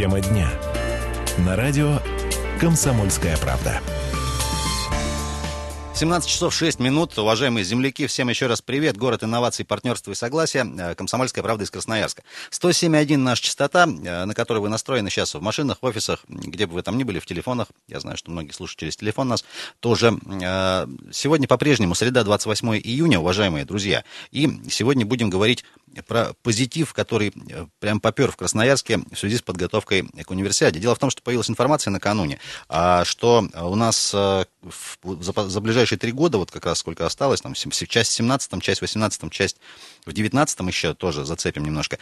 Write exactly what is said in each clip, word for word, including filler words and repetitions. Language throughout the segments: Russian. Тема дня. На радио «Комсомольская правда». семнадцать часов шесть минут. Уважаемые земляки, всем еще раз привет. Город инноваций, партнерства и согласия. Комсомольская правда из Красноярска. сто семь и один наша частота, на которой вы настроены сейчас в машинах, в офисах, где бы вы там ни были, в телефонах. Я знаю, что многие слушают через телефон нас тоже. Сегодня по-прежнему среда, двадцать восьмое июня, уважаемые друзья. И сегодня будем говорить про позитив, который прям попер в Красноярске в связи с подготовкой к универсиаде. Дело в том, что появилась информация накануне, что у нас за ближайшие три года, вот как раз сколько осталось, там часть в семнадцатом, часть в восемнадцатом, часть в девятнадцатом еще тоже зацепим немножко,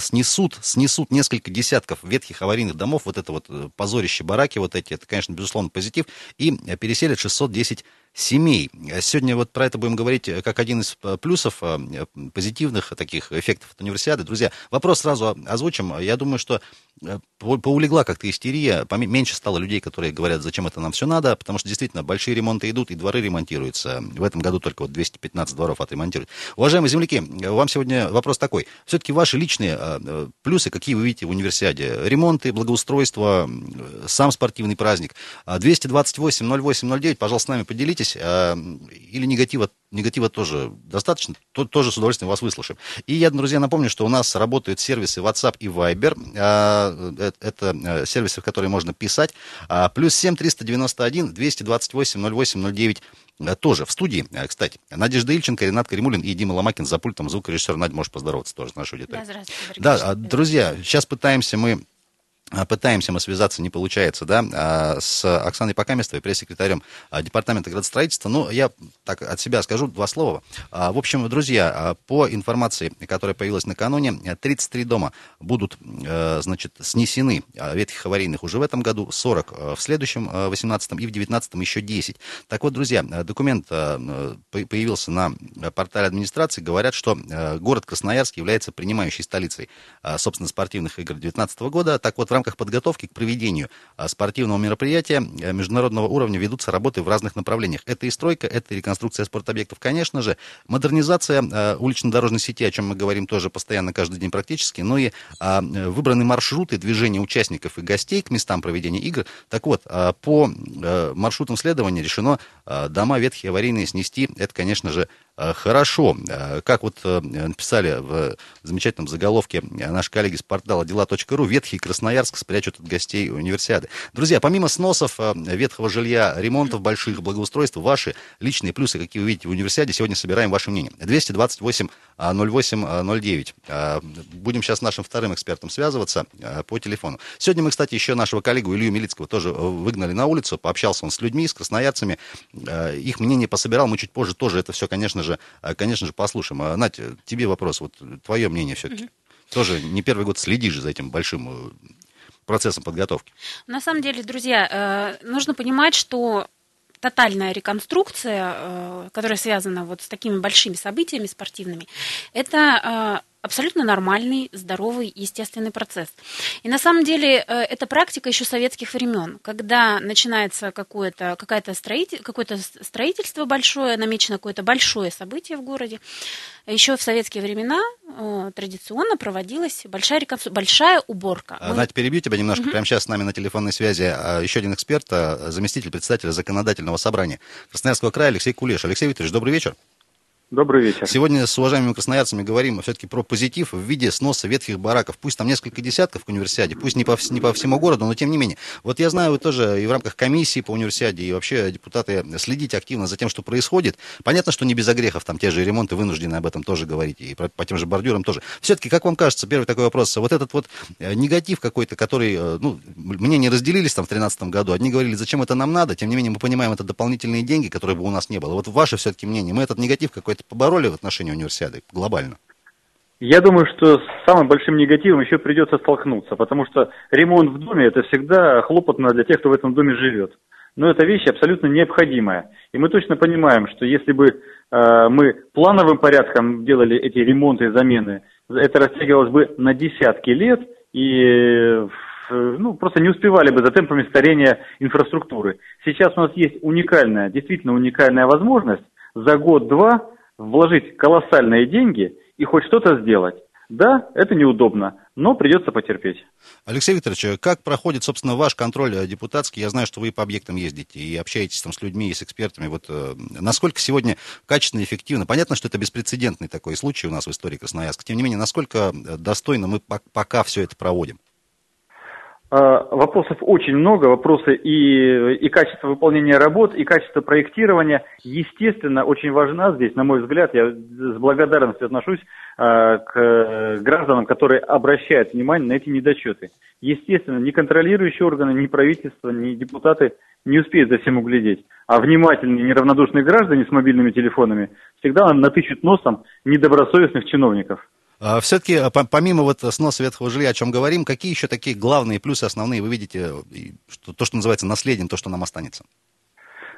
снесут, снесут несколько десятков ветхих аварийных домов, вот это вот позорище, бараки вот эти, это, конечно, безусловно, позитив, и переселят шестьсот десять семей. Сегодня вот про это будем говорить как один из плюсов, позитивных таких эффектов от универсиады. Друзья, вопрос сразу озвучим. Я думаю, что поулегла как-то истерия, меньше стало людей, которые говорят, зачем это нам все надо, потому что действительно большие ремонты идут, и дворы ремонтируются. В этом году только вот двести пятнадцать дворов отремонтируют. Уважаемые земляки, вам сегодня вопрос такой. Все-таки ваши личные плюсы, какие вы видите в универсиаде? Ремонты, благоустройство, сам спортивный праздник. двести двадцать восемь ноль восемь ноль девять, пожалуйста, с нами поделитесь. Или негатива, негатива тоже достаточно, то, тоже с удовольствием вас выслушаем. И я, друзья, напомню, что у нас работают сервисы WhatsApp и Viber. Это сервисы, в которые можно писать. Плюс семь триста девяносто один двести двадцать восемь ноль восемь ноль девять. Тоже в студии, кстати, Надежда Ильченко, Ренат Каримуллин и Дима Ломакин за пультом. Звукорежиссер Надь, можешь поздороваться тоже с нашей аудиторией. Да, здравствуйте, да, друзья, сейчас пытаемся мы Пытаемся мы связаться, не получается, да, с Оксаной Покаместовой, пресс-секретарем Департамента градостроительства. Ну, я так от себя скажу два слова. В общем, друзья, по информации, которая появилась накануне, тридцать три дома будут, значит, снесены ветхих аварийных уже в этом году, сорок в следующем, восемнадцатом, и в девятнадцатом еще десять. Так вот, друзья, документ появился на портале администрации. Говорят, что город Красноярск является принимающей столицей, собственно, спортивных игр две тысячи девятнадцатого года. Так вот, в рамках подготовки к проведению спортивного мероприятия международного уровня ведутся работы в разных направлениях. Это и стройка, это и реконструкция спортобъектов, конечно же, модернизация э, улично-дорожной сети, о чем мы говорим тоже постоянно, каждый день практически, но и э, выбраны маршруты движения участников и гостей к местам проведения игр. Так вот, э, по э, маршрутам следования решено э, дома ветхие аварийные снести. Это, конечно же, хорошо. Как вот написали в замечательном заголовке наши коллеги с портала дела точка ру, ветхий Красноярск спрячут от гостей универсиады. Друзья, помимо сносов ветхого жилья, ремонтов больших, благоустройств, ваши личные плюсы, какие вы видите в универсиаде, сегодня собираем ваше мнение. двести двадцать восемь ноль восемь ноль девять. Будем сейчас с нашим вторым экспертом связываться по телефону. Сегодня мы, кстати, еще нашего коллегу Илью Милицкого тоже выгнали на улицу. Пообщался он с людьми, с красноярцами. Их мнение пособирал. Мы чуть позже тоже это все, конечно же, Конечно же, послушаем. А, Надь, тебе вопрос, вот твое мнение все-таки. Mm-hmm. Тоже не первый год следишь за этим большим процессом подготовки. На самом деле, друзья, нужно понимать, что тотальная реконструкция, которая связана вот с такими большими событиями спортивными, это абсолютно нормальный, здоровый, естественный процесс. И на самом деле это практика еще советских времен, когда начинается какое-то, какое-то строительство большое, намечено какое-то большое событие в городе. Еще в советские времена традиционно проводилась большая реконструкция, большая уборка. Мы... Надь, перебью тебя немножко. Угу. Прямо сейчас с нами на телефонной связи еще один эксперт, заместитель председателя законодательного собрания Красноярского края Алексей Кулеш. Алексей Викторович, добрый вечер. Добрый вечер. Сегодня с уважаемыми красноярцами говорим все-таки про позитив в виде сноса ветхих бараков. Пусть там несколько десятков к универсиаде, пусть не по, не по всему городу, но тем не менее. Вот я знаю, вы тоже и в рамках комиссии по универсиаде, и вообще депутаты следите активно за тем, что происходит. Понятно, что не без огрехов, там те же ремонты, вынуждены об этом тоже говорить, и по, по тем же бордюрам тоже. Все-таки, как вам кажется, первый такой вопрос, вот этот вот негатив какой-то, который, ну, мнения разделились там в тринадцатом году, одни говорили, зачем это нам надо, тем не менее мы понимаем, это дополнительные деньги, которые бы у нас не было. Вот ваше все-таки мнение, мы этот негатив какой-то побороли в отношении универсиады глобально? Я думаю, что с самым большим негативом еще придется столкнуться, потому что ремонт в доме – это всегда хлопотно для тех, кто в этом доме живет. Но это вещь абсолютно необходимая. И мы точно понимаем, что если бы э, мы плановым порядком делали эти ремонты и замены, это растягивалось бы на десятки лет, и э, ну, просто не успевали бы за темпами старения инфраструктуры. Сейчас у нас есть уникальная, действительно уникальная возможность за год-два вложить колоссальные деньги и хоть что-то сделать. Да, это неудобно, но придется потерпеть. Алексей Викторович, как проходит, собственно, ваш контроль депутатский? Я знаю, что вы по объектам ездите и общаетесь там с людьми и с экспертами. Вот насколько сегодня качественно и эффективно? Понятно, что это беспрецедентный такой случай у нас в истории Красноярска. Тем не менее, насколько достойно мы пока все это проводим? Вопросов очень много, вопросы и, и качество выполнения работ, и качество проектирования. Естественно, очень важна здесь, на мой взгляд, я с благодарностью отношусь э, к гражданам, которые обращают внимание на эти недочеты. Естественно, ни контролирующие органы, ни правительство, ни депутаты не успеют за всем углядеть. А внимательные, неравнодушные граждане с мобильными телефонами всегда натычут носом недобросовестных чиновников. Все-таки, помимо вот сноса ветхого жилья, о чем говорим, какие еще такие главные плюсы, основные вы видите, то, что называется наследием, то, что нам останется?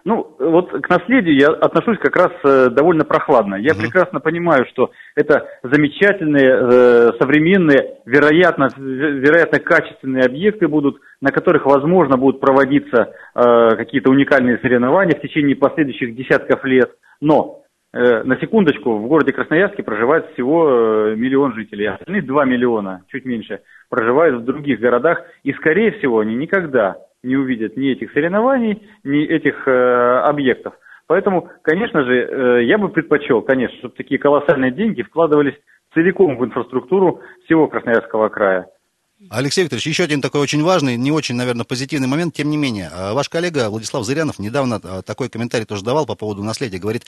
Ну, вот к наследию я отношусь как раз довольно прохладно. Я угу. прекрасно понимаю, что это замечательные, современные, вероятно, вероятно качественные объекты будут, на которых, возможно, будут проводиться какие-то уникальные соревнования в течение последующих десятков лет, но... На секундочку, в городе Красноярске проживает всего миллион жителей, а остальные два миллиона, чуть меньше, проживают в других городах, и, скорее всего, они никогда не увидят ни этих соревнований, ни этих э, объектов. Поэтому, конечно же, э, я бы предпочел, конечно, чтобы такие колоссальные деньги вкладывались целиком в инфраструктуру всего Красноярского края. Алексей Викторович, еще один такой очень важный, не очень, наверное, позитивный момент, тем не менее. Ваш коллега Владислав Зырянов недавно такой комментарий тоже давал по поводу наследия. Говорит,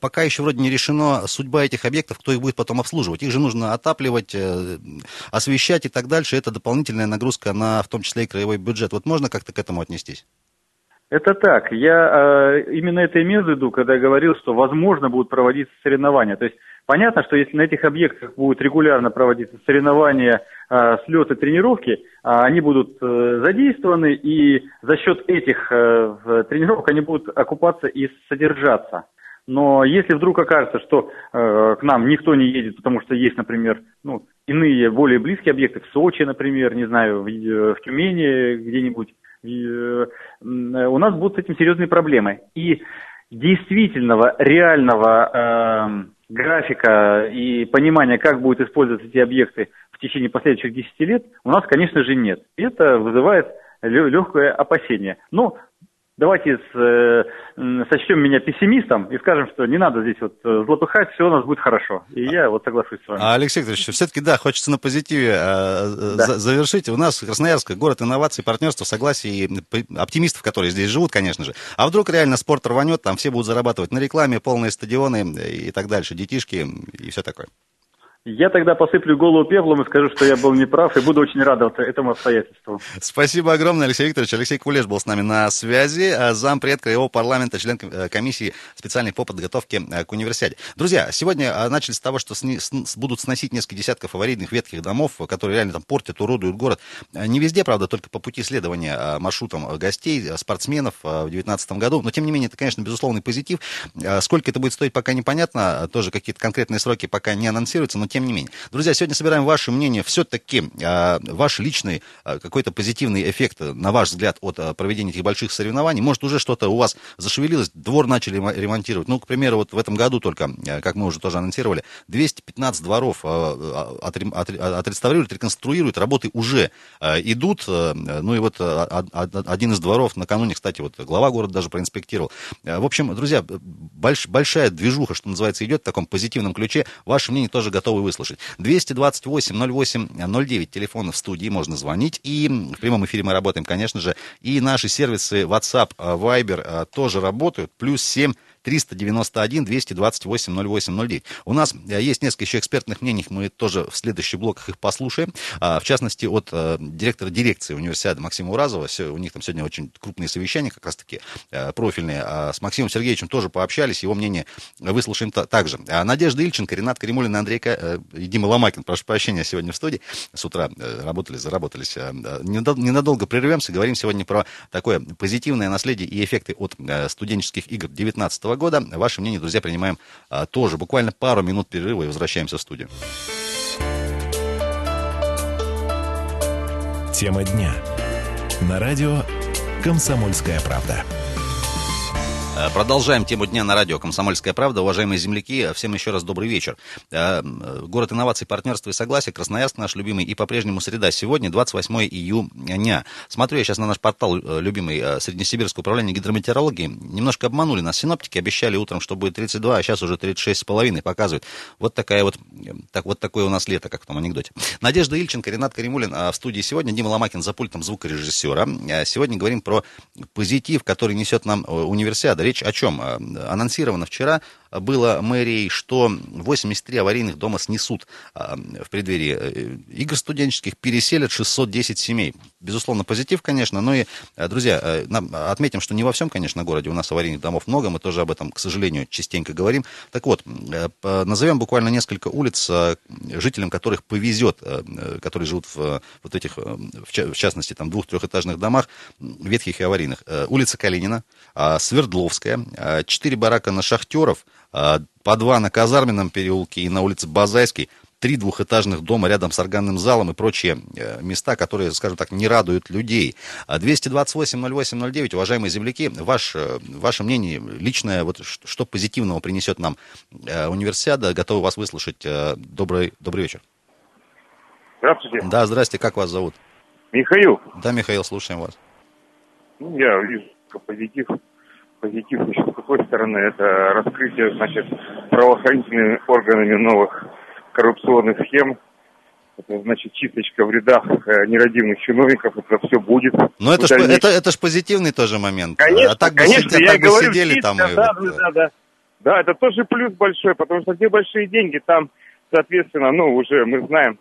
пока еще вроде не решена судьба этих объектов, кто их будет потом обслуживать. Их же нужно отапливать, освещать и так дальше. Это дополнительная нагрузка на, в том числе, и краевой бюджет. Вот можно как-то к этому отнестись? Это так. Я именно это имел в виду, когда говорил, что, возможно, будут проводиться соревнования. То есть, понятно, что если на этих объектах будут регулярно проводиться соревнования, э, слеты, тренировки, э, они будут э, задействованы, и за счет этих э, тренировок они будут окупаться и содержаться. Но если вдруг окажется, что э, к нам никто не едет, потому что есть, например, ну, иные более близкие объекты в Сочи, например, не знаю, в, в Тюмени где-нибудь, э, у нас будут с этим серьезные проблемы. И действительного, реального... Э, графика и понимания, как будут использоваться эти объекты в течение последующих десяти лет, у нас, конечно же, нет. Это вызывает легкое опасение. Но давайте сочтем меня пессимистом и скажем, что не надо здесь вот злопыхать, все у нас будет хорошо. И я вот соглашусь с вами. Алексей Викторович, все-таки, да, хочется на позитиве да. завершить. У нас Красноярск, город инноваций, партнерства, согласия и оптимистов, которые здесь живут, конечно же. А вдруг реально спорт рванет, там все будут зарабатывать на рекламе, полные стадионы и так дальше, детишки и все такое. Я тогда посыплю голову пеплом и скажу, что я был неправ, и буду очень радоваться этому обстоятельству. Спасибо огромное, Алексей Викторович. Алексей Кулеш был с нами на связи, зампред краевого парламента, член комиссии специальной по подготовке к универсиаде. Друзья, сегодня начали с того, что сни... с... будут сносить несколько десятков аварийных ветхих домов, которые реально там портят, уродуют город. Не везде, правда, только по пути следования маршрутам гостей, спортсменов в две тысячи девятнадцатом году. Но, тем не менее, это, конечно, безусловный позитив. Сколько это будет стоить, пока непонятно. Тоже какие-то конкретные сроки пока не анонсируются, но тем не менее. Друзья, сегодня собираем ваше мнение. Все-таки э, ваш личный э, какой-то позитивный эффект, на ваш взгляд, от э, проведения этих больших соревнований. Может, уже что-то у вас зашевелилось, двор начали ремонтировать. Ну, к примеру, вот в этом году только, э, как мы уже тоже анонсировали, двести пятнадцать дворов э, от, от, отреставрируют, реконструируют, работы уже э, идут. Э, ну и вот э, один из дворов накануне, кстати, вот глава города даже проинспектировал. Э, в общем, друзья, больш, большая движуха, что называется, идет в таком позитивном ключе. Ваше мнение тоже готовы выслушать. двести двадцать восемь ноль восемь ноль девять, телефон в студии, можно звонить. И в прямом эфире мы работаем, конечно же. И наши сервисы WhatsApp, Viber тоже работают. Плюс семь триста девяносто один двести двадцать восемь ноль восемь ноль девять. У нас есть несколько еще экспертных мнений, мы тоже в следующих блоках их послушаем. В частности, от директора дирекции универсиады Максима Уразова. У них там сегодня очень крупные совещания, как раз-таки профильные. С Максимом Сергеевичем тоже пообщались, его мнение выслушаем также. Надежда Ильченко, Ренат Каримуллин, Андрей К... и Дима Ломакин, прошу прощения, сегодня в студии. С утра работали, заработались. Ненадолго прервемся, говорим сегодня про такое позитивное наследие и эффекты от студенческих игр девятнадцатого года. Ваше мнение, друзья, принимаем а, тоже. Буквально пару минут перерыва и возвращаемся в студию. Тема дня. На радио «Комсомольская правда». Продолжаем тему дня на радио «Комсомольская правда». Уважаемые земляки, всем еще раз добрый вечер. Город инноваций, партнерства и согласия, Красноярск наш любимый, и по-прежнему среда. Сегодня двадцать восьмое июня. Смотрю я сейчас на наш портал любимый Среднесибирское управление гидрометеорологии. Немножко обманули нас синоптики, обещали утром, что будет тридцать два, а сейчас уже тридцать шесть с половиной показывают. Вот, такая вот, так, вот такое у нас лето, как в том анекдоте. Надежда Ильченко, Ренат Каримуллин в студии сегодня. Дима Ломакин за пультом звукорежиссера. Сегодня говорим про позитив, который несет нам универсиада. Речь о чем? Анонсировано вчера было мэрией, что восемьдесят три аварийных дома снесут в преддверии игр студенческих, переселят шестьсот десять семей. Безусловно, позитив, конечно, но и, друзья, отметим, что не во всем, конечно, городе у нас аварийных домов много, мы тоже об этом, к сожалению, частенько говорим. Так вот, назовем буквально несколько улиц, жителям которых повезет, которые живут в вот этих, в частности, там, двух-трехэтажных домах, ветхих и аварийных. Улица Калинина, Свердловская, четыре барака на Шахтеров, по два на Казарменном переулке и на улице Базайской, три двухэтажных дома рядом с органным залом и прочие места, которые, скажем так, не радуют людей. двести двадцать восемь ноль восемь ноль девять, уважаемые земляки, ваш, ваше мнение личное, вот что позитивного принесет нам универсиада, готовы вас выслушать. Добрый, добрый вечер. Здравствуйте. Да, здрасте, как вас зовут? Михаил. Да, Михаил, слушаем вас. Ну, я вижу позитив. Позитив, значит, с какой стороны, это раскрытие, значит, правоохранительными органами новых коррупционных схем, это, значит, чисточка в рядах нерадивых чиновников, это все будет. Но это ж, это, это ж позитивный тоже момент. Конечно, а так бы, конечно, так я бы говорю, сидели чисто, там. Да, и да, вот, да, да. Да, это тоже плюс большой, потому что где большие деньги, там, соответственно, ну, уже мы знаем,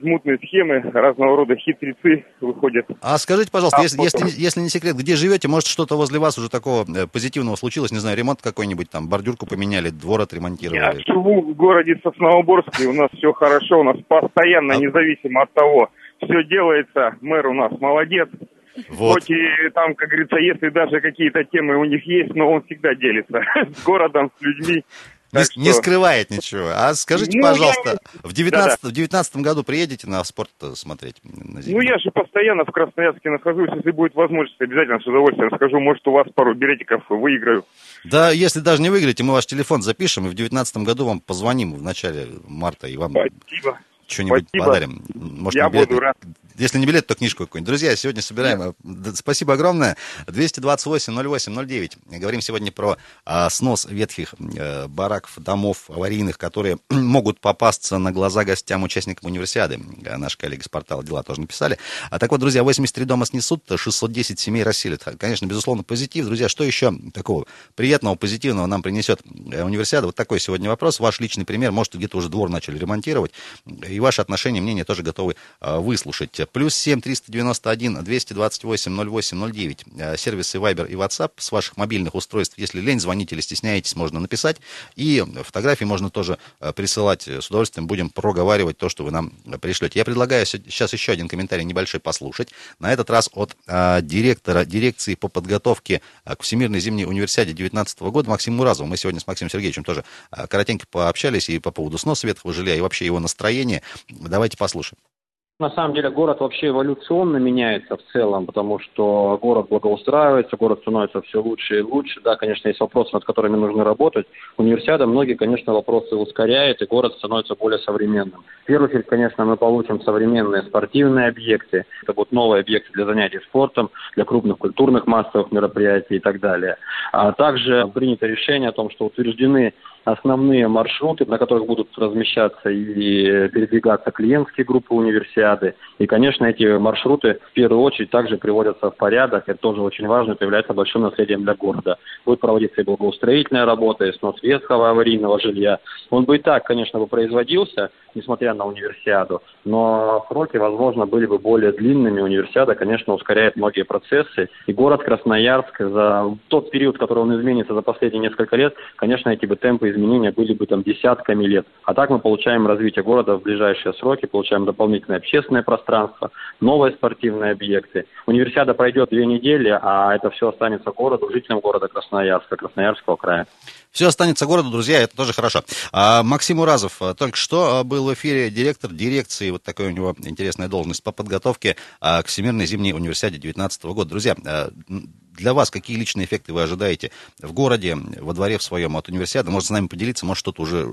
мутные схемы, разного рода хитрецы выходят. А скажите, пожалуйста, а, если, потом... если, если не секрет, где живете, может, что-то возле вас уже такого позитивного случилось, не знаю, ремонт какой-нибудь, там, бордюрку поменяли, двор отремонтировали? Я живу в городе Сосновоборске, у нас все хорошо, у нас постоянно, независимо от того, все делается, мэр у нас молодец. Вот. Хоть и там, как говорится, если даже какие-то темы у них есть, но он всегда делится с городом, с людьми. Не, что... не скрывает ничего. А скажите, ну, пожалуйста, я... в девятнадцатом году приедете на спорт смотреть? На ну, я же постоянно в Красноярске нахожусь. Если будет возможность, обязательно с удовольствием расскажу. Может, у вас пару билетиков выиграю. Да, если даже не выиграете, мы ваш телефон запишем, и в девятнадцатом году вам позвоним в начале марта, и вам Спасибо. что-нибудь Спасибо. подарим. Может, я буду рад. Если не билет, то книжку какую-нибудь. Друзья, сегодня собираем. Нет. Спасибо огромное. двести двадцать восемь ноль восемь ноль девять. Говорим сегодня про а, снос ветхих а, бараков, домов аварийных, которые могут попасться на глаза гостям, участникам универсиады. А, наши коллеги с портала «Дела» тоже написали. А, так вот, друзья, восемьдесят три дома снесут, шестьсот десять семей расселят. Конечно, безусловно, позитив. Друзья, что еще такого приятного, позитивного нам принесет универсиада? Вот такой сегодня вопрос. Ваш личный пример. Может, где-то уже двор начали ремонтировать. И ваши отношения, мнения тоже готовы а, выслушать. Плюс семь триста девяносто один двести двадцать восемь ноль восемь ноль девять. Сервисы Viber и WhatsApp с ваших мобильных устройств. Если лень, звоните или стесняетесь, можно написать. И фотографии можно тоже присылать. С удовольствием будем проговаривать то, что вы нам пришлете. Я предлагаю сейчас еще один комментарий небольшой послушать. На этот раз от директора дирекции по подготовке к Всемирной зимней универсиаде две тысячи девятнадцатого года Максима Уразова. Мы сегодня с Максимом Сергеевичем тоже коротенько пообщались и по поводу сноса ветхого жилья, и вообще его настроения. Давайте послушаем. На самом деле город вообще эволюционно меняется в целом, потому что город благоустраивается, город становится все лучше и лучше. Да, конечно, есть вопросы, над которыми нужно работать. Универсиада многие, конечно, вопросы ускоряет, и город становится более современным. В первую очередь, конечно, мы получим современные спортивные объекты. Это будут новые объекты для занятий спортом, для крупных культурных массовых мероприятий и так далее. А также принято решение о том, что утверждены основные маршруты, на которых будут размещаться и передвигаться клиентские группы универсиады. И, конечно, эти маршруты в первую очередь также приводятся в порядок. Это тоже очень важно, это является большим наследием для города. Будет проводиться и благоустроительная работа, и снос ветхого аварийного жилья. Он бы и так, конечно, бы производился, несмотря на универсиаду, но сроки, возможно, были бы более длинными. Универсиада, конечно, ускоряет многие процессы. И город Красноярск за тот период, который он изменится за последние несколько лет, конечно, эти бы темпы изменения были бы там десятками лет. А так мы получаем развитие города в ближайшие сроки, получаем дополнительное общественное пространство, новые спортивные объекты. Универсиада пройдет две недели, а это все останется городу, жителям города Красноярска, Красноярского края. Все останется городу, друзья, это тоже хорошо. А, Максим Уразов только что был в эфире, директор дирекции, вот такая у него интересная должность по подготовке а, к Всемирной зимней универсиаде две тысячи девятнадцатого года. Друзья, а, для вас какие личные эффекты вы ожидаете в городе, во дворе в своем от универсиады? Можете с нами поделиться, может, что-то уже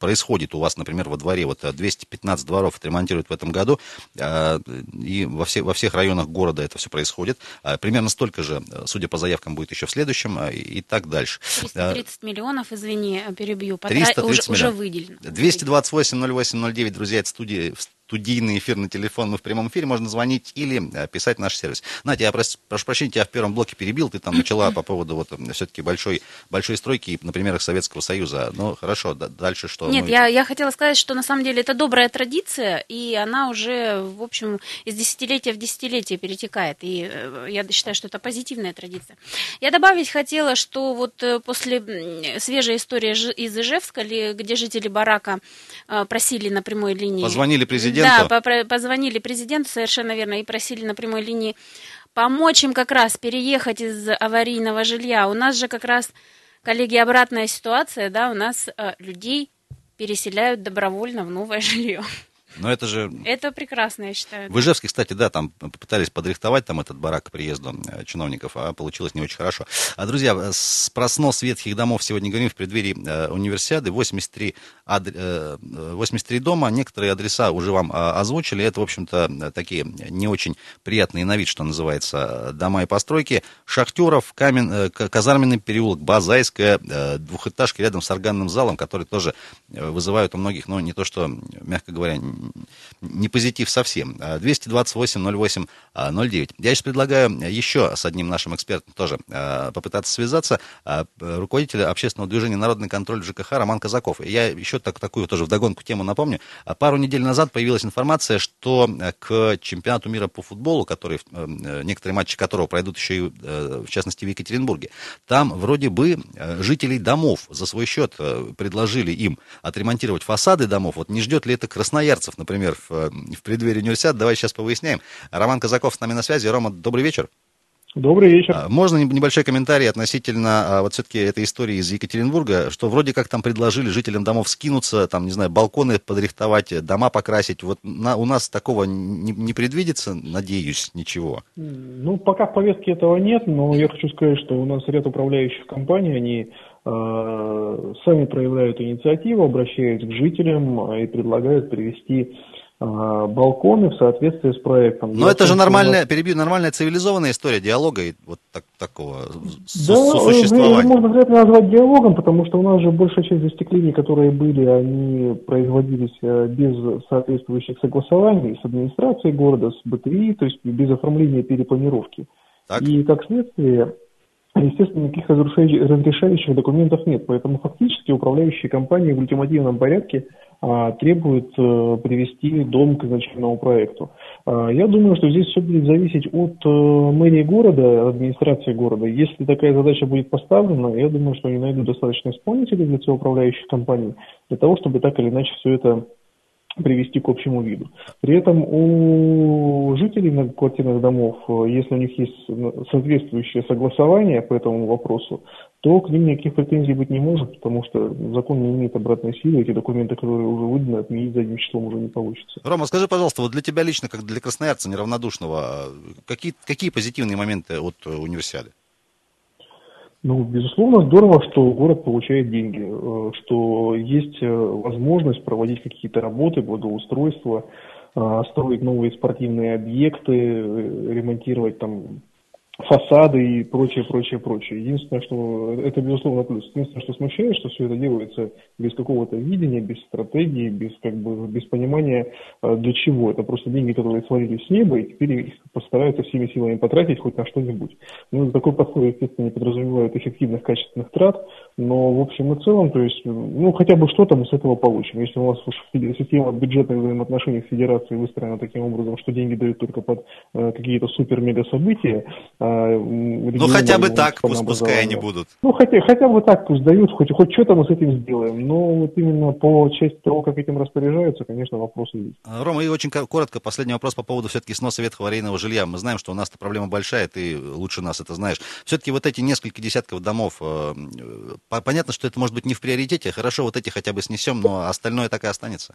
происходит у вас, например, во дворе. Вот двести пятнадцать дворов отремонтируют в этом году, и во, все, во всех районах города это все происходит. Примерно столько же, судя по заявкам, будет еще в следующем, и так дальше. триста тридцать миллионов, извини, перебью, потра... уже, уже выделено. двести двадцать восемь ноль восемь ноль девять, друзья, это студия... студийный эфир на телефон, мы в прямом эфире, можно звонить или писать в наш сервис. Надя, я прошу, прошу прощения, тебя в первом блоке перебил, ты там начала по поводу вот все-таки большой, большой стройки на примерах Советского Союза. Ну, хорошо, да, дальше что? Нет, мы... я, я хотела сказать, что на самом деле это добрая традиция, и она уже, в общем, из десятилетия в десятилетие перетекает, и я считаю, что это позитивная традиция. Я добавить хотела, что вот после свежей истории из Ижевска, где жители барака просили на прямой линии... Позвонили президенту. Да, позвонили президенту, совершенно верно, и просили на прямой линии помочь им как раз переехать из аварийного жилья. У нас же как раз, коллеги, обратная ситуация, да, у нас э, людей переселяют добровольно в новое жилье. Но это же... Это прекрасно, я считаю. В Ижевске, кстати, да, там попытались подрихтовать там этот барак к приезду чиновников, а получилось не очень хорошо. А, друзья, с, про снос ветхих домов сегодня говорим в преддверии э, универсиады. восемьдесят три, адр... восемьдесят три дома, некоторые адреса уже вам озвучили. Это, в общем-то, такие не очень приятные на вид, что называется, дома и постройки. Шахтеров, Камен... Казарменный переулок, Базайская, двухэтажки рядом с органным залом, которые тоже вызывают у многих, ну, не то что, мягко говоря, не позитив совсем. двести двадцать восемь ноль восемь ноль девять. Я сейчас предлагаю еще с одним нашим экспертом тоже попытаться связаться. Руководитель общественного движения «Народный контроль ЖКХ» Роман Казаков. Я еще так, такую тоже вдогонку тему напомню. Пару недель назад появилась информация, что к чемпионату мира по футболу, который, некоторые матчи которого пройдут еще и, в частности, в Екатеринбурге, там вроде бы жителей домов за свой счет предложили им отремонтировать фасады домов. Вот не ждет ли это Красноярск, например, в, в преддверии универсиады. Давай сейчас повыясняем. Роман Казаков с нами на связи. Рома, добрый вечер. Добрый вечер. Можно небольшой комментарий относительно вот все-таки этой истории из Екатеринбурга, что вроде как там предложили жителям домов скинуться, там, не знаю, балконы подрихтовать, дома покрасить. Вот на, у нас такого не, не предвидится, надеюсь, ничего. Ну, пока в повестке этого нет, но я хочу сказать, что у нас ряд управляющих компаний, они э, сами проявляют инициативу, обращаются к жителям и предлагают привести балконы в соответствии с проектом. Но я это же нормальная, нас... перебью, нормальная цивилизованная история диалога и вот так, такого да, сосуществования. Да, можно вряд ли назвать диалогом, потому что у нас же большая часть застеклений, которые были, они производились без соответствующих согласований с администрацией города, с БТИ, то есть без оформления перепланировки. Так. И как следствие, естественно, никаких разрешающих документов нет, поэтому фактически управляющие компании в ультимативном порядке требует э, привести дом к изначальному проекту. Э, я думаю, что здесь все будет зависеть от э, мэрии города, администрации города. Если такая задача будет поставлена, я думаю, что они найдут достаточно исполнителей для всех управляющих компаний для того, чтобы так или иначе все это привести к общему виду. При этом у жителей многоквартирных домов, если у них есть соответствующее согласование по этому вопросу, то к ним никаких претензий быть не может, потому что закон не имеет обратной силы, эти документы, которые уже выданы, отменить задним числом уже не получится. Рома, скажи, пожалуйста, вот для тебя лично, как для красноярца неравнодушного, какие, какие позитивные моменты от универсиады? Ну, безусловно, здорово, что город получает деньги, что есть возможность проводить какие-то работы, благоустройство, строить новые спортивные объекты, ремонтировать там фасады и прочее, прочее, прочее. Единственное, что это, безусловно, плюс. Единственное, что смущает, что все это делается без какого-то видения, без стратегии, без, как бы, без понимания, для чего. Это просто деньги, которые свалились с неба, и теперь их постараются всеми силами потратить хоть на что-нибудь. Ну, такой подход, естественно, не подразумевает эффективных, качественных трат, но в общем и целом, то есть, ну, хотя бы что-то мы с этого получим. Если у нас уж система бюджетных взаимоотношений с федерацией выстроена таким образом, что деньги дают только под э, какие-то супер-мега события, Ну, хотя бы так, пусть, пускай они будут. Ну, хотя, хотя бы так пусть дают, хоть, хоть что-то мы с этим сделаем. Но вот именно по части того, как этим распоряжаются, конечно, вопросы есть. Рома, и очень коротко, последний вопрос по поводу все-таки сноса ветхого аварийного жилья. Мы знаем, что у нас-то проблема большая, ты лучше нас это знаешь. Все-таки вот эти несколько десятков домов, понятно, что это может быть не в приоритете, хорошо, вот эти хотя бы снесем, но остальное так и останется.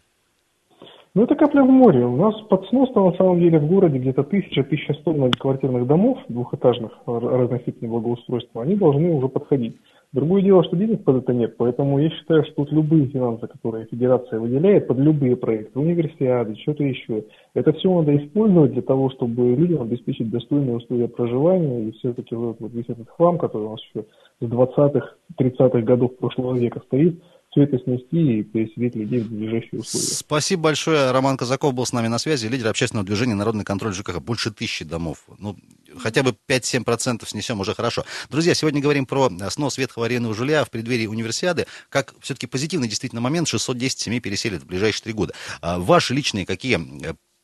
Ну, это капля в море. У нас под снос-то на самом деле в городе где-то тысяча-тысяча сто многоквартирных домов двухэтажных разных степеней благоустройства, они должны уже подходить. Другое дело, что денег под это нет, поэтому я считаю, что тут любые финансы, которые федерация выделяет под любые проекты, универсиады, что-то еще, это все надо использовать для того, чтобы людям обеспечить достойные условия проживания и все-таки вот, вот весь этот хлам, который у нас еще с двадцатых-тридцатых годов прошлого века стоит, все это снести и переселить людей в ближайшие условия. Спасибо большое. Роман Казаков был с нами на связи, лидер общественного движения «Народный контроль ЖКХ». Больше тысячи домов. Ну, хотя бы пять-семь процентов снесем, уже хорошо. Друзья, сегодня говорим про снос ветхого аварийного жилья в преддверии универсиады. Как все-таки позитивный действительно момент, шестьсот десять семей переселят в ближайшие три года. А ваши личные какие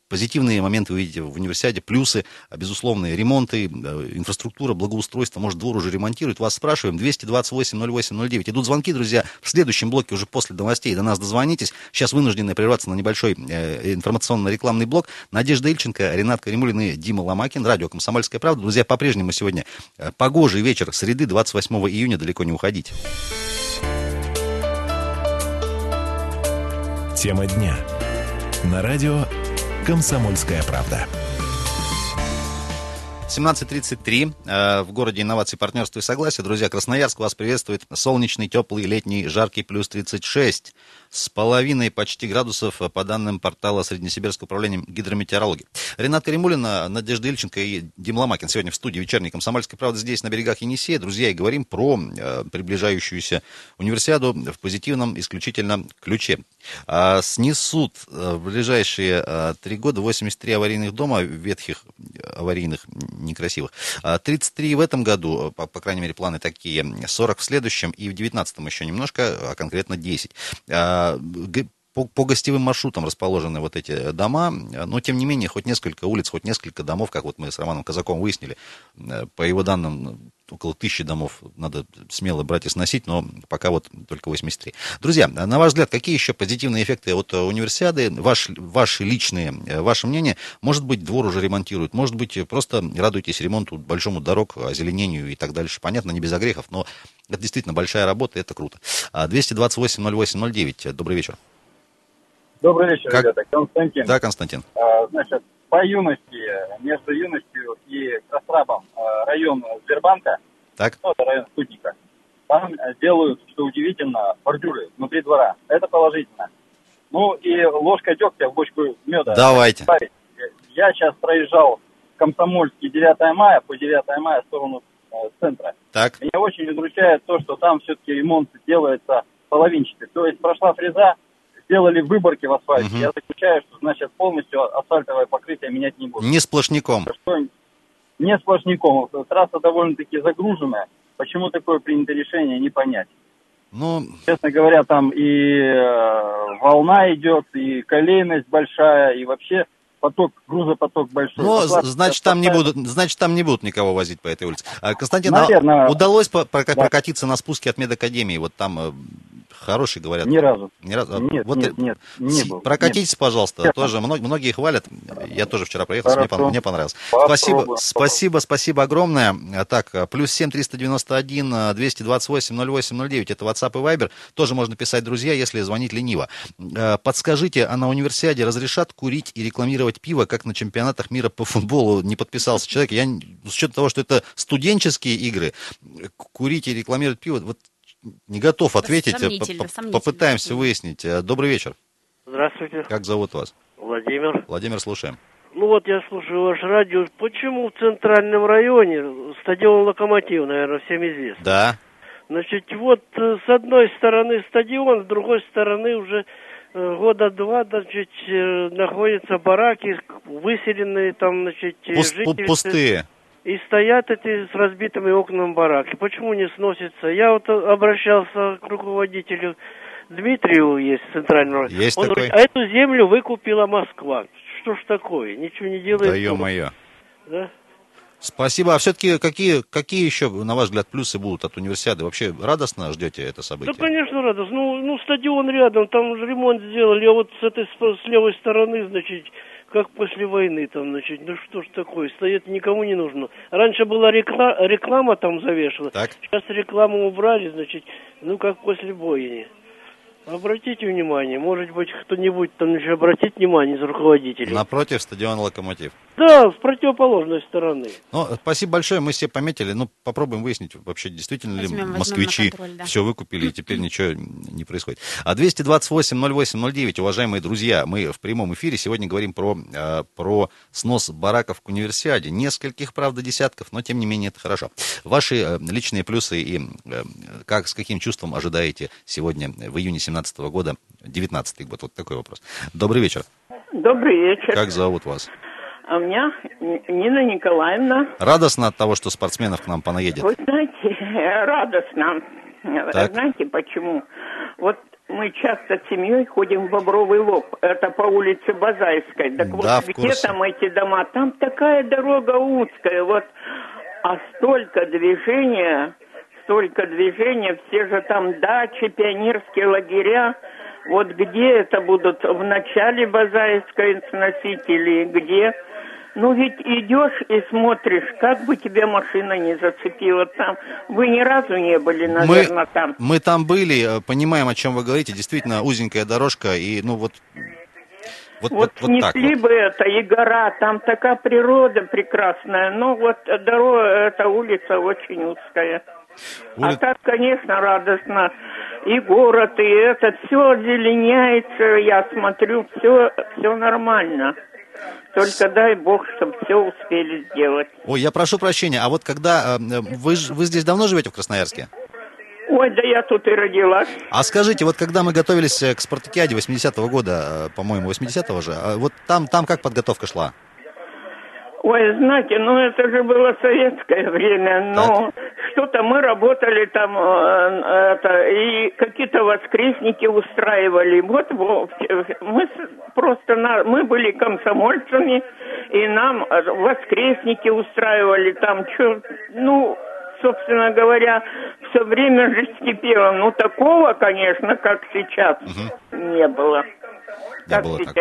позитивные моменты вы видите в универсиаде, плюсы, безусловные ремонты, инфраструктура, благоустройство, может, двор уже ремонтирует. Вас спрашиваем, двести двадцать восемь ноль восемь ноль девять. Идут звонки, друзья, в следующем блоке, уже после новостей, до нас дозвонитесь. Сейчас вынуждены прерваться на небольшой информационно-рекламный блок. Надежда Ильченко, Ренат Каримуллин и Дима Ломакин, радио «Комсомольская правда». Друзья, по-прежнему сегодня погожий вечер среды, двадцать восьмого июня, далеко не уходить. Тема дня на радио «Комсомольская правда». семнадцать тридцать три. В городе инноваций, партнерства и согласия. Друзья, Красноярск вас приветствует. Солнечный, теплый, летний, жаркий, плюс тридцать шесть. С половиной почти градусов, по данным портала Среднесибирского управления гидрометеорологии. Ренат Каримуллин, Надежда Ильченко и Дим Ломакин сегодня в студии «Вечерней Комсомольской правды» здесь, на берегах Енисея. Друзья, и говорим про приближающуюся универсиаду в позитивном исключительно ключе. Снесут в ближайшие три года восемьдесят три аварийных дома, ветхих аварийных, некрасивых. тридцать три в этом году, по, по крайней мере, планы такие. сорок в следующем и в девятнадцатом еще немножко, а конкретно десять. По, по гостевым маршрутам расположены вот эти дома, но, тем не менее, хоть несколько улиц, хоть несколько домов, как вот мы с Романом Казаковым выяснили, по его данным, около тысячи домов надо смело брать и сносить, но пока вот только восемьдесят три. Друзья, на ваш взгляд, какие еще позитивные эффекты от универсиады, ваш, ваши личные, ваше мнение? Может быть, двор уже ремонтируют, может быть, просто радуйтесь ремонту, большому дорог, озеленению и так дальше. Понятно, не без огрехов, но это действительно большая работа, и это круто. двести двадцать восемь ноль восемь ноль девять, добрый вечер. Добрый вечер, как... ребята. Константин. Да, Константин. А, значит, по юности, между юностью и Красрабом, район Сбербанка, так. Ну, это район Спутника, там делают, что удивительно, бордюры внутри двора. Это положительно. Ну и ложка дегтя в бочку меда. Давайте. Я сейчас проезжал Комсомольский девятое мая, по девятое мая в сторону центра. Так. Меня очень удручает то, что там все-таки ремонт делается половинчатый. То есть прошла фреза, сделали выборки в асфальте. Угу. Я заключаю, что, значит, полностью асфальтовое покрытие менять не буду. Не сплошняком. Что, не сплошняком. Трасса довольно-таки загруженная. Почему такое принято решение, не понять. Но... Честно говоря, там и волна идет, и колейность большая, и вообще поток, грузопоток большой. Ну, значит, там не будут, значит, там не будут никого возить по этой улице. Константин, наверное, удалось прокатиться, да, на спуске от медакадемии? Вот там... Хороший, говорят. Ни разу. Ни разу. Нет, вот нет, нет, не был. Прокатитесь, нет, пожалуйста. Нет. Тоже многие хвалят. Я тоже вчера проехал, хорошо, мне понравилось. Попробуем. Спасибо, спасибо, спасибо огромное. Так, плюс семь триста девяносто один двести двадцать восемь ноль восемь ноль девять. Это WhatsApp и Viber. Тоже можно писать, друзья, если звонить лениво. Подскажите, а на универсиаде разрешат курить и рекламировать пиво, как на чемпионатах мира по футболу? Не подписался человек. Я, с учетом того, что это студенческие игры, курить и рекламировать пиво... Вот не готов ответить, сомнительно, сомнительно. Попытаемся выяснить. Добрый вечер. Здравствуйте. Как зовут вас? Владимир. Владимир, слушаем. Ну вот я слушаю ваше радио. Почему в центральном районе стадион «Локомотив», наверное, всем известно? Да. Значит, вот с одной стороны стадион, с другой стороны уже года два, значит, находятся бараки, выселенные там, значит, Пуст, жители. Пустые. И стоят эти с разбитыми окнами бараки. Почему не сносятся? Я вот обращался к руководителю Дмитрию, есть центрального. Есть Он такой. Говорит, а эту землю выкупила Москва. Что ж такое? Ничего не делает. Да ё-моё. Да? Спасибо. А все-таки какие, какие еще, на ваш взгляд, плюсы будут от универсиады? Вообще радостно ждете это событие? Да, конечно, радостно. Ну, ну стадион рядом, там уже ремонт сделали, а вот с этой, с левой стороны, значит, как после войны там, значит, ну что ж такое, стоять никому не нужно. Раньше была рекла- реклама там завешена, так. Сейчас рекламу убрали, значит, ну как после бойни. Обратите внимание, может быть, кто-нибудь там еще обратит внимание из руководителей. Напротив стадиона «Локомотив». Да, с противоположной стороны. Ну, спасибо большое, мы все пометили. Ну, попробуем выяснить вообще, действительно возьмем, ли москвичи контроль, да. все выкупили, и теперь ничего не происходит. А двести двадцать восемь ноль восемь ноль девять, уважаемые друзья, мы в прямом эфире сегодня говорим про, про снос бараков к универсиаде. Нескольких, правда, десятков, но тем не менее это хорошо. Ваши личные плюсы и как, с каким чувством ожидаете сегодня в июне семнадцатого года, девятнадцатый год? Вот такой вопрос. Добрый вечер. Добрый вечер. Как зовут вас? А у меня Нина Николаевна. Радостно от того, что спортсменов к нам понаедет? Вы знаете, радостно. Так. Знаете почему? Вот мы часто с семьей ходим в Бобровый Лог. Это по улице Базайской. Так вот, да, где там эти дома? Там такая дорога узкая. Вот. А столько движения... Столько движения, все же там дачи, пионерские лагеря. Вот где это будут в начале Базайской сносить или где? Ну ведь идешь и смотришь, как бы тебя машина не зацепила там. Вы ни разу не были, наверное, мы, там. Мы там были, понимаем, о чем вы говорите. Действительно, узенькая дорожка и, ну вот... Вот, вот, вот снесли вот бы вот. Это, и гора, там такая природа прекрасная. Но вот дорога, эта улица очень узкая. Ули... А так, конечно, радостно. И город, и это, все озеленяется, я смотрю, все, все нормально. Только дай бог, чтобы все успели сделать. Ой, я прошу прощения, а вот когда... Вы, вы здесь давно живете в Красноярске? Ой, да я тут и родилась. А скажите, вот когда мы готовились к спартакиаде восьмидесятого года, по-моему, восьмидесятого же, вот там, там как подготовка шла? Ой, знаете, ну это же было советское время, но так. Что-то мы работали там, это, и какие-то воскресники устраивали. Вот, вот мы просто, на, мы были комсомольцами, и нам воскресники устраивали там, что, ну... Собственно говоря, все время же скипело. Ну, такого, конечно, как сейчас, угу. не было. Как не было сейчас.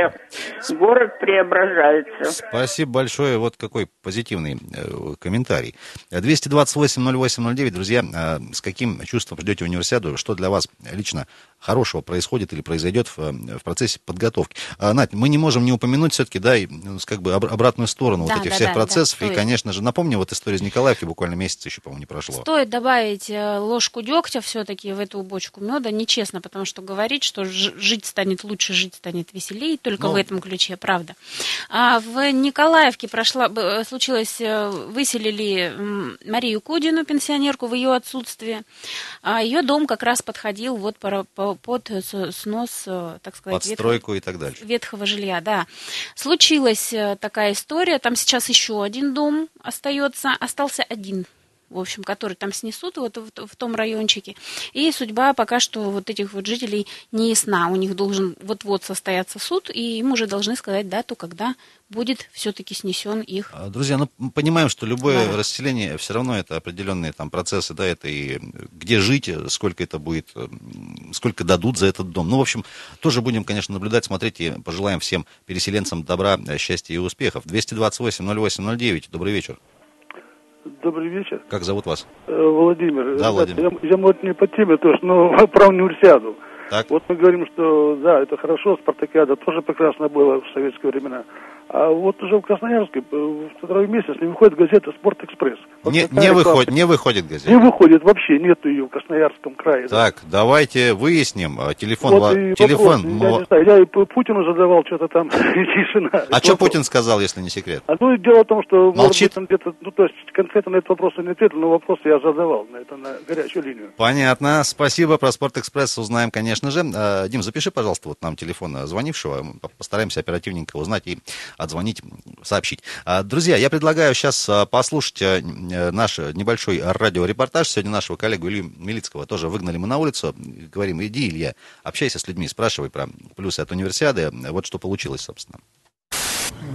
Такого. Город преображается. Спасибо большое. Вот какой позитивный э, комментарий. двести двадцать восемь ноль восемь ноль девять, друзья, э, с каким чувством ждете универсиаду? Что для вас лично хорошего происходит или произойдет в, в процессе подготовки? А, Надь, мы не можем не упомянуть все-таки, да, и, как бы об, обратную сторону да, вот этих да, всех да, процессов. Да, и, конечно же, напомню, вот история из Николаевки буквально месяц еще, по-моему, не прошло. Стоит добавить ложку дегтя все-таки в эту бочку меда. Нечестно, потому что говорить, что жить станет лучше, жить станет веселее, только ну, в этом ключе, правда. А в Николаевке прошла, случилось, выселили Марию Кудину, пенсионерку, в ее отсутствие. А ее дом как раз подходил вот по, по, под снос, так сказать, подстройку ветх... и так дальше. Ветхого жилья, да. Случилась такая история. Там сейчас еще один дом остается, остался один, в общем, который там снесут вот в, в том райончике. И судьба пока что вот этих вот жителей не ясна. У них должен вот-вот состояться суд, и им уже должны сказать дату, когда будет все-таки снесен их. Друзья, ну, мы понимаем, что любое да. расселение, все равно это определенные там процессы, да, это и где жить, сколько это будет, сколько дадут за этот дом. Ну, в общем, тоже будем, конечно, наблюдать, смотреть и пожелаем всем переселенцам добра, счастья и успехов. двести двадцать восемь ноль восемь ноль девять, добрый вечер. Добрый вечер. Как зовут вас? Владимир. Да, Владимир. Я, я может, не по теме тоже, но про универсиаду. Так. Вот мы говорим, что да, это хорошо, спартакиада тоже прекрасно было в советские времена. А вот уже в Красноярске второй месяц не выходит газета «Спортэкспресс». Вот не, не, выходит, не выходит газета? Не выходит вообще, нету ее в Красноярском крае. Так, да. Давайте выясним. Телефон... Вот ва- телефон я м- не знаю, я и Путину задавал что-то там, и тишина. А что Путин сказал, если не секрет? А, ну, дело в том, что... Молчит? Может, где-то, ну, то есть, конкретно на этот вопрос он не ответил, но вопрос я задавал на это, на горячую линию. Понятно. Спасибо. Про «Спортэкспресс» узнаем, конечно же. Дим, запиши, пожалуйста, вот нам телефон звонившего. Мы постараемся оперативненько узнать и отзвонить, сообщить. Друзья, я предлагаю сейчас послушать наш небольшой радиорепортаж. Сегодня нашего коллегу Илью Милицкого тоже выгнали мы на улицу. Говорим, иди, Илья, общайся с людьми, спрашивай про плюсы от универсиады. Вот что получилось, собственно.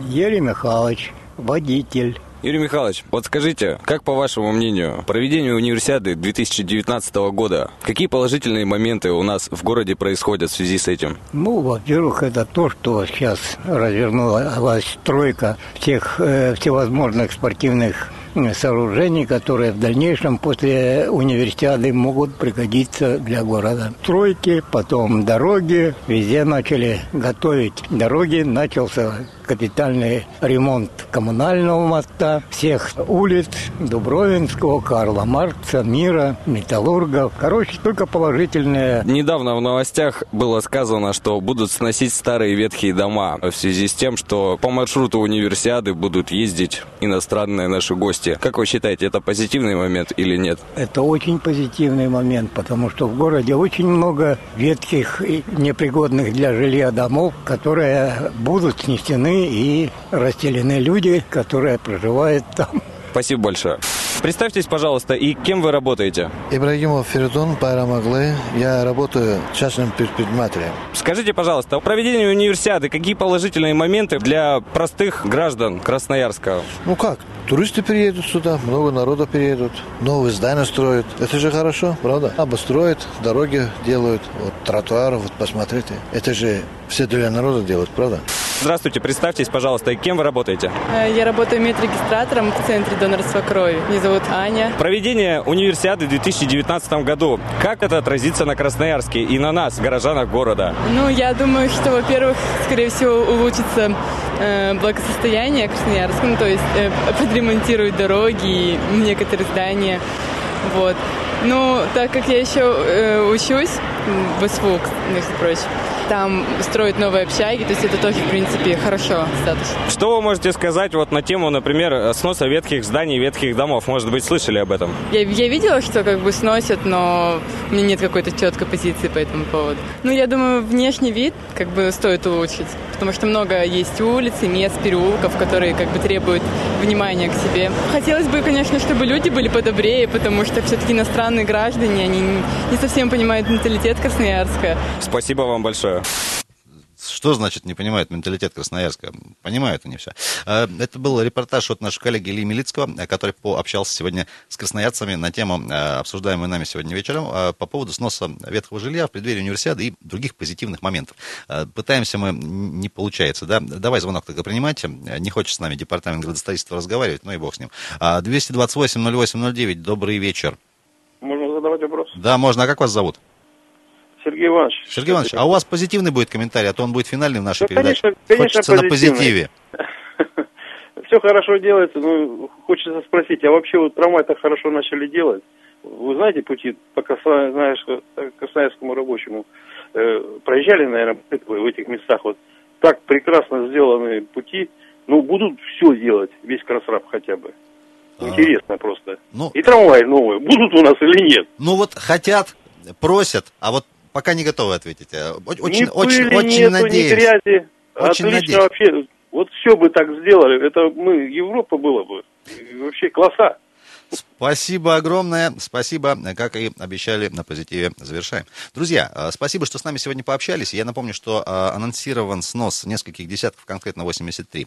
Юрий Михайлович, водитель, Юрий Михайлович, вот скажите, как, по вашему мнению, проведение Универсиады две тысячи девятнадцатого года, какие положительные моменты у нас в городе происходят в связи с этим? Ну, во-первых, это то, что сейчас развернулась стройка всех э, всевозможных спортивных сооружений, которые в дальнейшем после универсиады могут пригодиться для города. Стройки, потом дороги, везде начали готовить дороги, начался капитальный ремонт коммунального моста, всех улиц Дубровинского, Карла Маркса, Мира, Металлургов. Короче, только положительные. Недавно в новостях было сказано, что будут сносить старые ветхие дома в связи с тем, что по маршруту универсиады будут ездить иностранные наши гости. Как вы считаете, это позитивный момент или нет? Это очень позитивный момент, потому что в городе очень много ветхих и непригодных для жилья домов, которые будут снесены и расселены люди, которые проживают там. Спасибо большое. Представьтесь, пожалуйста, и кем вы работаете? Ибрагимов Фердон, Пайрамаглы. Я работаю частным предпринимателем. Скажите, пожалуйста, о проведении универсиады какие положительные моменты для простых граждан Красноярска? Ну как, туристы приедут сюда, много народа приедут, новые здания строят. Это же хорошо, правда? Обустроят, дороги делают, вот тротуары, вот посмотрите. Это же все для народа делают, правда? Здравствуйте, представьтесь, пожалуйста, и кем вы работаете? Я работаю медрегистратором в Центре донорства крови. Меня зовут Аня. Проведение универсиады в две тысячи девятнадцатом году. Как это отразится на Красноярске и на нас, горожанах города? Ну, я думаю, что, во-первых, скорее всего, улучшится э, благосостояние Красноярска, ну, то есть э, подремонтируют дороги и некоторые здания, вот. Ну, так как я еще э, учусь в эс эф у, между прочим, там строят новые общаги, то есть это тоже, в принципе, хорошо статус. Что вы можете сказать вот на тему, например, сноса ветхих зданий, ветхих домов? Может быть, слышали об этом? Я, я видела, что как бы сносят, но у меня нет какой-то четкой позиции по этому поводу. Ну, я думаю, внешний вид как бы стоит улучшить, потому что много есть улиц и мест, переулков, которые как бы требуют внимания к себе. Хотелось бы, конечно, чтобы люди были подобрее, потому что все-таки иностранные граждане, они не совсем понимают менталитет Красноярска. Спасибо вам большое. Что значит не понимают менталитет Красноярска? Понимают они все. Это был репортаж от нашего коллеги Ильи Милицкого, который пообщался сегодня с красноярцами на тему, обсуждаемую нами сегодня вечером, по поводу сноса ветхого жилья в преддверии универсиады и других позитивных моментов. Пытаемся мы, не получается, да? Давай звонок тогда принимать. Не хочет с нами департамент градостроительства разговаривать, ну и бог с ним. двести двадцать восемь ноль восемь ноль девять, добрый вечер. Можно задавать вопрос? Да, можно. А как вас зовут? Сергей Иванович. Сергей Иванович, а у вас позитивный будет комментарий, а то он будет финальный в нашей да, передаче. Конечно, конечно, хочется на позитиве. Все хорошо делается, но хочется спросить, а вообще вот трамвай так хорошо начали делать? Вы знаете пути по красноярскому рабочему? Проезжали, наверное, в этих местах вот так прекрасно сделаны пути, ну будут все делать, весь Красраб хотя бы. Интересно просто. И трамвай новый, будут у нас или нет? Ну вот хотят, просят, а вот пока не готовы ответить. Очень, не очень, пыли, очень нету, надеюсь. Ни грязи. Очень отлично надеюсь. Вообще. Вот все бы так сделали. Это мы, Европа была бы. Вообще класса. Спасибо огромное, спасибо, как и обещали, на позитиве завершаем. Друзья, спасибо, что с нами сегодня пообщались. Я напомню, что анонсирован снос нескольких десятков, конкретно восемьдесят три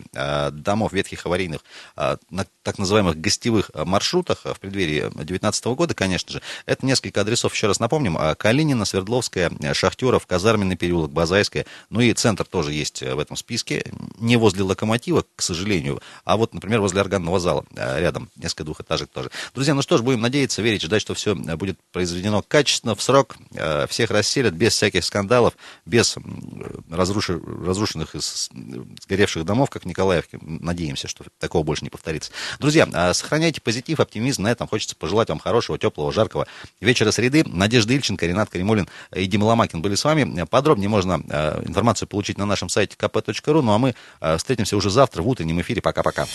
домов ветхих аварийных на так называемых гостевых маршрутах в преддверии две тысячи девятнадцатого года, конечно же. Это несколько адресов, еще раз напомним, Калинина, Свердловская, Шахтеров, Казарменный переулок, Базайская, ну и центр тоже есть в этом списке, не возле локомотива, к сожалению, а вот, например, возле органного зала, рядом, несколько двухэтажек тоже. Друзья, ну что ж, будем надеяться, верить, ждать, что все будет произведено качественно, в срок, всех расселят, без всяких скандалов, без разрушенных и сгоревших домов, как в Николаевке. Надеемся, что такого больше не повторится. Друзья, сохраняйте позитив, оптимизм. На этом хочется пожелать вам хорошего, теплого, жаркого вечера среды. Надежда Ильченко, Ренат Каримуллин и Дима Ломакин были с вами. Подробнее можно информацию получить на нашем сайте ка пэ точка ру. Ну а мы встретимся уже завтра в утреннем эфире. Пока-пока.